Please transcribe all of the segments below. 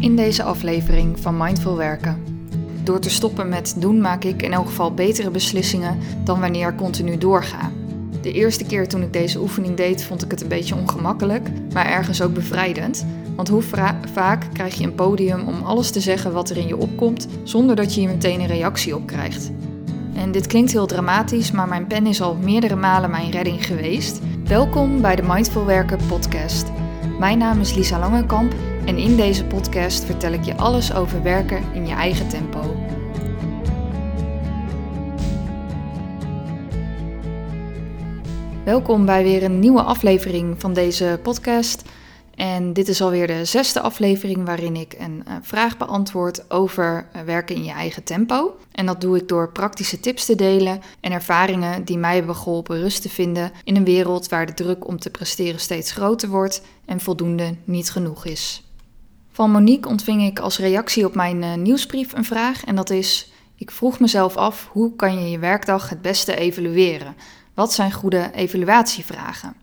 In deze aflevering van Mindful Werken. Door te stoppen met doen maak ik in elk geval betere beslissingen dan wanneer ik continu doorga. De eerste keer toen ik deze oefening deed vond ik het een beetje ongemakkelijk, maar ergens ook bevrijdend. Want hoe vaak krijg je een podium om alles te zeggen wat er in je opkomt zonder dat je hier meteen een reactie op krijgt. En dit klinkt heel dramatisch, maar mijn pen is al meerdere malen mijn redding geweest. Welkom bij de Mindful Werken podcast. Mijn naam is Lisa Langenkamp en in deze podcast vertel ik je alles over werken in je eigen tempo. Welkom bij weer een nieuwe aflevering van deze podcast. En dit is alweer de 6e aflevering waarin ik een vraag beantwoord over werken in je eigen tempo. En dat doe ik door praktische tips te delen en ervaringen die mij hebben geholpen rust te vinden in een wereld waar de druk om te presteren steeds groter wordt en voldoende niet genoeg is. Van Monique ontving ik als reactie op mijn nieuwsbrief een vraag en dat is: ik vroeg mezelf af, hoe kan je je werkdag het beste evalueren? Wat zijn goede evaluatievragen?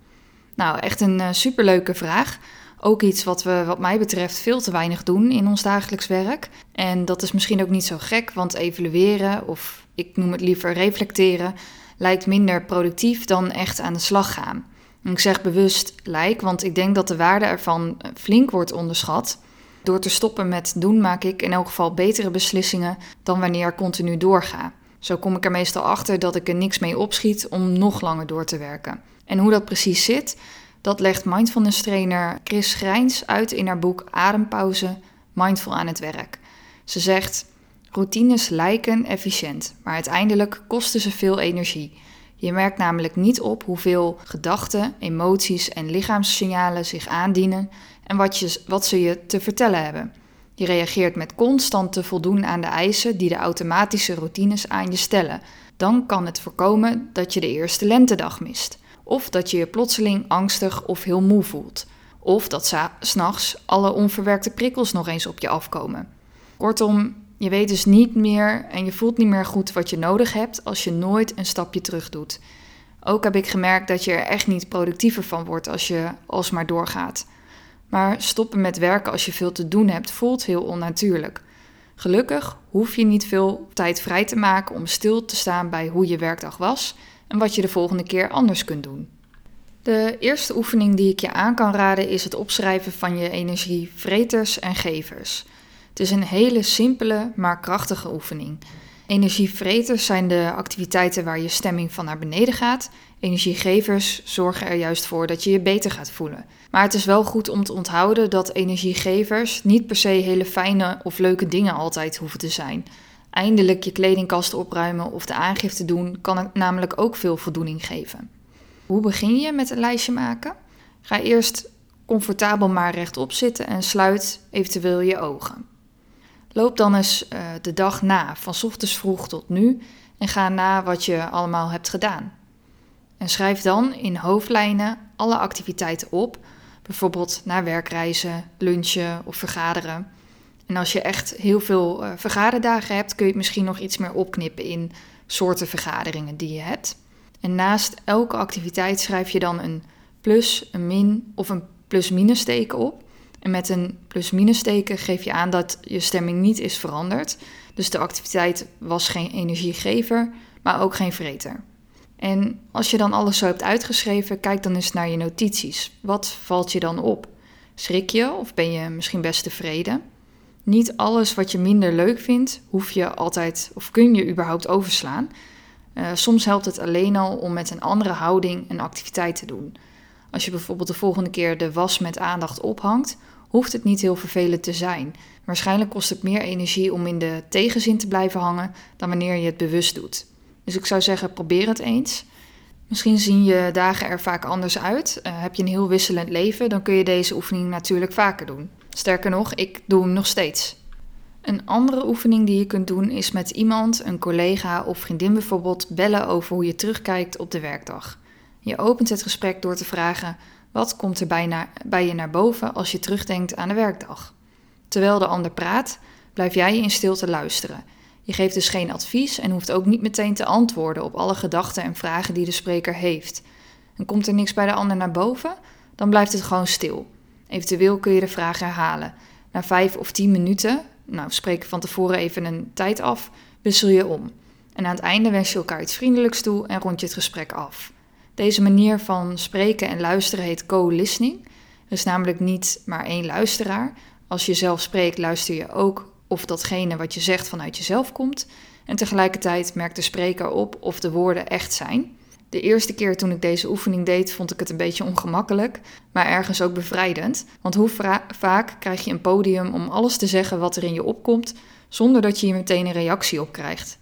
Nou, echt een superleuke vraag. Ook iets wat we wat mij betreft veel te weinig doen in ons dagelijks werk. En dat is misschien ook niet zo gek, want evalueren, of ik noem het liever reflecteren, lijkt minder productief dan echt aan de slag gaan. En ik zeg bewust lijkt, want ik denk dat de waarde ervan flink wordt onderschat. Door te stoppen met doen maak ik in elk geval betere beslissingen dan wanneer ik continu doorga. Zo kom ik er meestal achter dat ik er niks mee opschiet om nog langer door te werken. En hoe dat precies zit, dat legt mindfulness trainer Chris Grijns uit in haar boek Adempauze Mindful aan het werk. Ze zegt: routines lijken efficiënt, maar uiteindelijk kosten ze veel energie. Je merkt namelijk niet op hoeveel gedachten, emoties en lichaamssignalen zich aandienen en wat ze je te vertellen hebben. Je reageert met constant te voldoen aan de eisen die de automatische routines aan je stellen. Dan kan het voorkomen dat je de eerste lentedag mist. Of dat je je plotseling angstig of heel moe voelt. Of dat 's nachts alle onverwerkte prikkels nog eens op je afkomen. Kortom, je weet dus niet meer en je voelt niet meer goed wat je nodig hebt als je nooit een stapje terug doet. Ook heb ik gemerkt dat je er echt niet productiever van wordt als je alsmaar doorgaat. Maar stoppen met werken als je veel te doen hebt voelt heel onnatuurlijk. Gelukkig hoef je niet veel tijd vrij te maken om stil te staan bij hoe je werkdag was en wat je de volgende keer anders kunt doen. De eerste oefening die ik je aan kan raden is het opschrijven van je energievreters en gevers. Het is een hele simpele, maar krachtige oefening. Energievreters zijn de activiteiten waar je stemming van naar beneden gaat. Energiegevers zorgen er juist voor dat je je beter gaat voelen. Maar het is wel goed om te onthouden dat energiegevers niet per se hele fijne of leuke dingen altijd hoeven te zijn. Eindelijk je kledingkast opruimen of de aangifte doen kan het namelijk ook veel voldoening geven. Hoe begin je met een lijstje maken? Ga eerst comfortabel maar rechtop zitten en sluit eventueel je ogen. Loop dan eens de dag na, van 's ochtends vroeg tot nu, en ga na wat je allemaal hebt gedaan. En schrijf dan in hoofdlijnen alle activiteiten op, bijvoorbeeld naar werkreizen, lunchen of vergaderen. En als je echt heel veel vergaderdagen hebt, kun je het misschien nog iets meer opknippen in soorten vergaderingen die je hebt. En naast elke activiteit schrijf je dan een plus, een min of een plus-minus teken op. En met een plus-minus teken geef je aan dat je stemming niet is veranderd. Dus de activiteit was geen energiegever, maar ook geen vreter. En als je dan alles zo hebt uitgeschreven, kijk dan eens naar je notities. Wat valt je dan op? Schrik je of ben je misschien best tevreden? Niet alles wat je minder leuk vindt, hoef je altijd of kun je überhaupt overslaan. Soms helpt het alleen al om met een andere houding een activiteit te doen. Als je bijvoorbeeld de volgende keer de was met aandacht ophangt, hoeft het niet heel vervelend te zijn. Waarschijnlijk kost het meer energie om in de tegenzin te blijven hangen dan wanneer je het bewust doet. Dus ik zou zeggen, probeer het eens. Misschien zien je dagen er vaak anders uit. Heb je een heel wisselend leven, dan kun je deze oefening natuurlijk vaker doen. Sterker nog, ik doe hem nog steeds. Een andere oefening die je kunt doen is met iemand, een collega of vriendin bijvoorbeeld, bellen over hoe je terugkijkt op de werkdag. Je opent het gesprek door te vragen: wat komt er bij je naar boven als je terugdenkt aan de werkdag? Terwijl de ander praat, blijf jij in stilte luisteren. Je geeft dus geen advies en hoeft ook niet meteen te antwoorden op alle gedachten en vragen die de spreker heeft. En komt er niks bij de ander naar boven, dan blijft het gewoon stil. Eventueel kun je de vraag herhalen. Na 5 of 10 minuten, nou, we spreken van tevoren even een tijd af, wissel je om. En aan het einde wens je elkaar iets vriendelijks toe en rond je het gesprek af. Deze manier van spreken en luisteren heet co-listening. Er is namelijk niet maar één luisteraar. Als je zelf spreekt, luister je ook of datgene wat je zegt vanuit jezelf komt. En tegelijkertijd merkt de spreker op of de woorden echt zijn. De eerste keer toen ik deze oefening deed, vond ik het een beetje ongemakkelijk, maar ergens ook bevrijdend. Want hoe vaak krijg je een podium om alles te zeggen wat er in je opkomt, zonder dat je hier meteen een reactie op krijgt.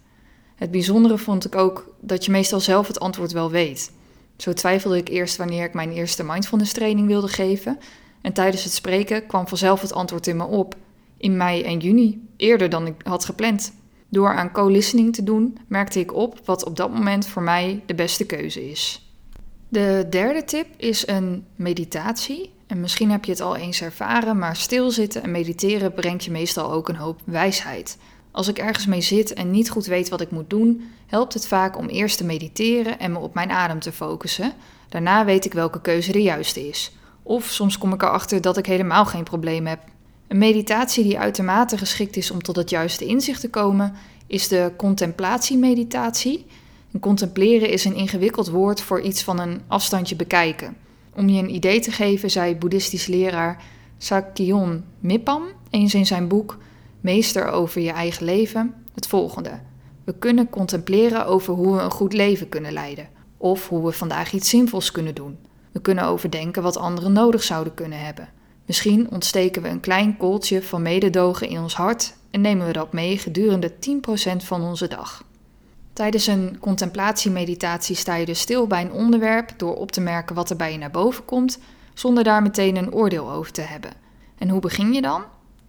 Het bijzondere vond ik ook dat je meestal zelf het antwoord wel weet. Zo twijfelde ik eerst wanneer ik mijn eerste mindfulness training wilde geven. En tijdens het spreken kwam vanzelf het antwoord in me op. In mei en juni, eerder dan ik had gepland. Door aan co-listening te doen, merkte ik op wat op dat moment voor mij de beste keuze is. De derde tip is een meditatie. En misschien heb je het al eens ervaren, maar stilzitten en mediteren brengt je meestal ook een hoop wijsheid. Als ik ergens mee zit en niet goed weet wat ik moet doen, helpt het vaak om eerst te mediteren en me op mijn adem te focussen. Daarna weet ik welke keuze de juiste is. Of soms kom ik erachter dat ik helemaal geen probleem heb. Een meditatie die uitermate geschikt is om tot het juiste inzicht te komen, is de contemplatiemeditatie. En contempleren is een ingewikkeld woord voor iets van een afstandje bekijken. Om je een idee te geven, zei boeddhistisch leraar Sakyon Mipham eens in zijn boek Meester over je eigen leven het volgende. We kunnen contempleren over hoe we een goed leven kunnen leiden. Of hoe we vandaag iets zinvols kunnen doen. We kunnen overdenken wat anderen nodig zouden kunnen hebben. Misschien ontsteken we een klein kooltje van mededogen in ons hart en nemen we dat mee gedurende 10% van onze dag. Tijdens een contemplatiemeditatie sta je dus stil bij een onderwerp door op te merken wat er bij je naar boven komt, zonder daar meteen een oordeel over te hebben. En hoe begin je dan?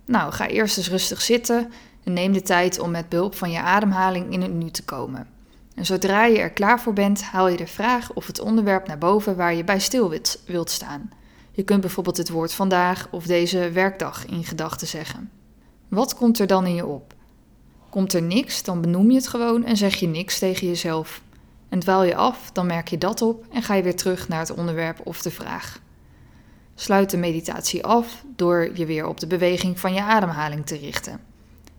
Nou, ga eerst eens rustig zitten en neem de tijd om met behulp van je ademhaling in het nu te komen. En zodra je er klaar voor bent, haal je de vraag of het onderwerp naar boven waar je bij stil wilt staan. Je kunt bijvoorbeeld het woord vandaag of deze werkdag in gedachten zeggen. Wat komt er dan in je op? Komt er niks, dan benoem je het gewoon en zeg je niks tegen jezelf. En dwaal je af, dan merk je dat op en ga je weer terug naar het onderwerp of de vraag. Sluit de meditatie af door je weer op de beweging van je ademhaling te richten.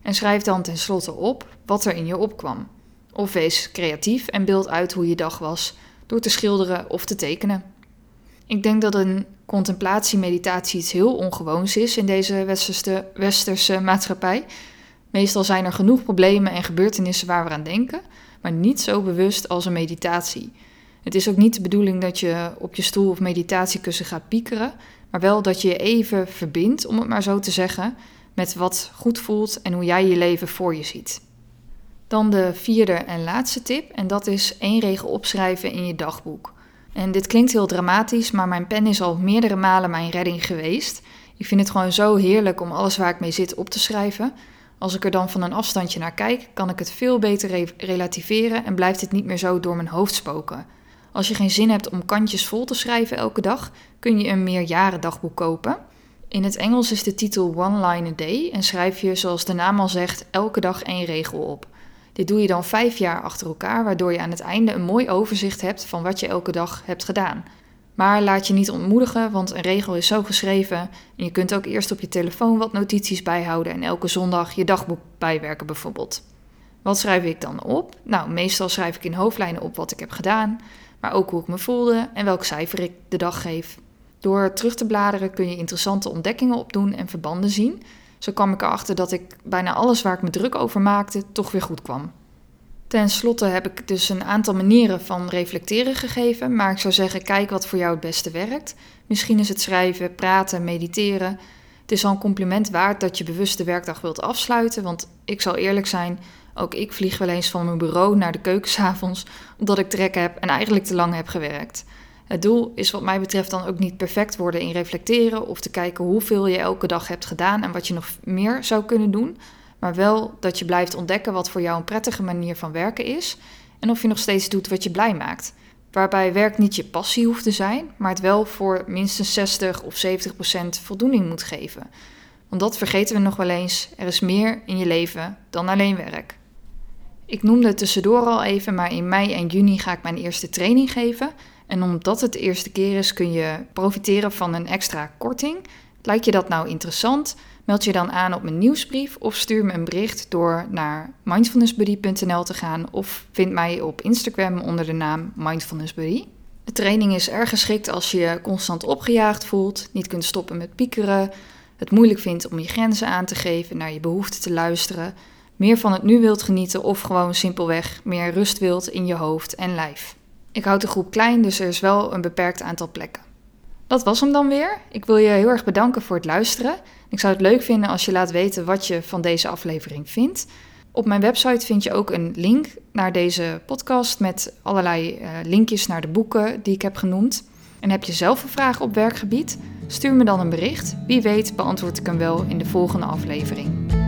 En schrijf dan tenslotte op wat er in je opkwam. Of wees creatief en beeld uit hoe je dag was door te schilderen of te tekenen. Ik denk dat een contemplatiemeditatie iets heel ongewoons is in deze westerse maatschappij. Meestal zijn er genoeg problemen en gebeurtenissen waar we aan denken, maar niet zo bewust als een meditatie. Het is ook niet de bedoeling dat je op je stoel of meditatiekussen gaat piekeren, maar wel dat je je even verbindt, om het maar zo te zeggen, met wat goed voelt en hoe jij je leven voor je ziet. Dan de vierde en laatste tip, en dat is 1 regel opschrijven in je dagboek. En dit klinkt heel dramatisch, maar mijn pen is al meerdere malen mijn redding geweest. Ik vind het gewoon zo heerlijk om alles waar ik mee zit op te schrijven. Als ik er dan van een afstandje naar kijk, kan ik het veel beter relativeren en blijft het niet meer zo door mijn hoofd spoken. Als je geen zin hebt om kantjes vol te schrijven elke dag, kun je een meerjarendagboek kopen. In het Engels is de titel One Line a Day en schrijf je, zoals de naam al zegt, elke dag 1 regel op. Dit doe je dan 5 jaar achter elkaar, waardoor je aan het einde een mooi overzicht hebt van wat je elke dag hebt gedaan. Maar laat je niet ontmoedigen, want een regel is zo geschreven en je kunt ook eerst op je telefoon wat notities bijhouden en elke zondag je dagboek bijwerken bijvoorbeeld. Wat schrijf ik dan op? Nou, meestal schrijf ik in hoofdlijnen op wat ik heb gedaan, maar ook hoe ik me voelde en welk cijfer ik de dag geef. Door terug te bladeren kun je interessante ontdekkingen opdoen en verbanden zien. Zo kwam ik erachter dat ik bijna alles waar ik me druk over maakte toch weer goed kwam. Ten slotte heb ik dus een aantal manieren van reflecteren gegeven, maar ik zou zeggen, kijk wat voor jou het beste werkt. Misschien is het schrijven, praten, mediteren. Het is al een compliment waard dat je bewust de werkdag wilt afsluiten, want ik zal eerlijk zijn, ook ik vlieg wel eens van mijn bureau naar de keuken 's avonds, omdat ik trek heb en eigenlijk te lang heb gewerkt. Het doel is wat mij betreft dan ook niet perfect worden in reflecteren of te kijken hoeveel je elke dag hebt gedaan en wat je nog meer zou kunnen doen. Maar wel dat je blijft ontdekken wat voor jou een prettige manier van werken is en of je nog steeds doet wat je blij maakt. Waarbij werk niet je passie hoeft te zijn, maar het wel voor minstens 60% of 70% voldoening moet geven. Want dat vergeten we nog wel eens, er is meer in je leven dan alleen werk. Ik noemde het tussendoor al even, maar in mei en juni ga ik mijn eerste training geven. En omdat het de eerste keer is, kun je profiteren van een extra korting. Lijkt je dat nou interessant? Meld je dan aan op mijn nieuwsbrief of stuur me een bericht door naar mindfulnessbuddy.nl te gaan of vind mij op Instagram onder de naam mindfulnessbuddy. De training is erg geschikt als je je constant opgejaagd voelt, niet kunt stoppen met piekeren, het moeilijk vindt om je grenzen aan te geven, naar je behoeften te luisteren, meer van het nu wilt genieten of gewoon simpelweg meer rust wilt in je hoofd en lijf. Ik houd de groep klein, dus er is wel een beperkt aantal plekken. Dat was hem dan weer. Ik wil je heel erg bedanken voor het luisteren. Ik zou het leuk vinden als je laat weten wat je van deze aflevering vindt. Op mijn website vind je ook een link naar deze podcast met allerlei linkjes naar de boeken die ik heb genoemd. En heb je zelf een vraag op werkgebied? Stuur me dan een bericht. Wie weet beantwoord ik hem wel in de volgende aflevering.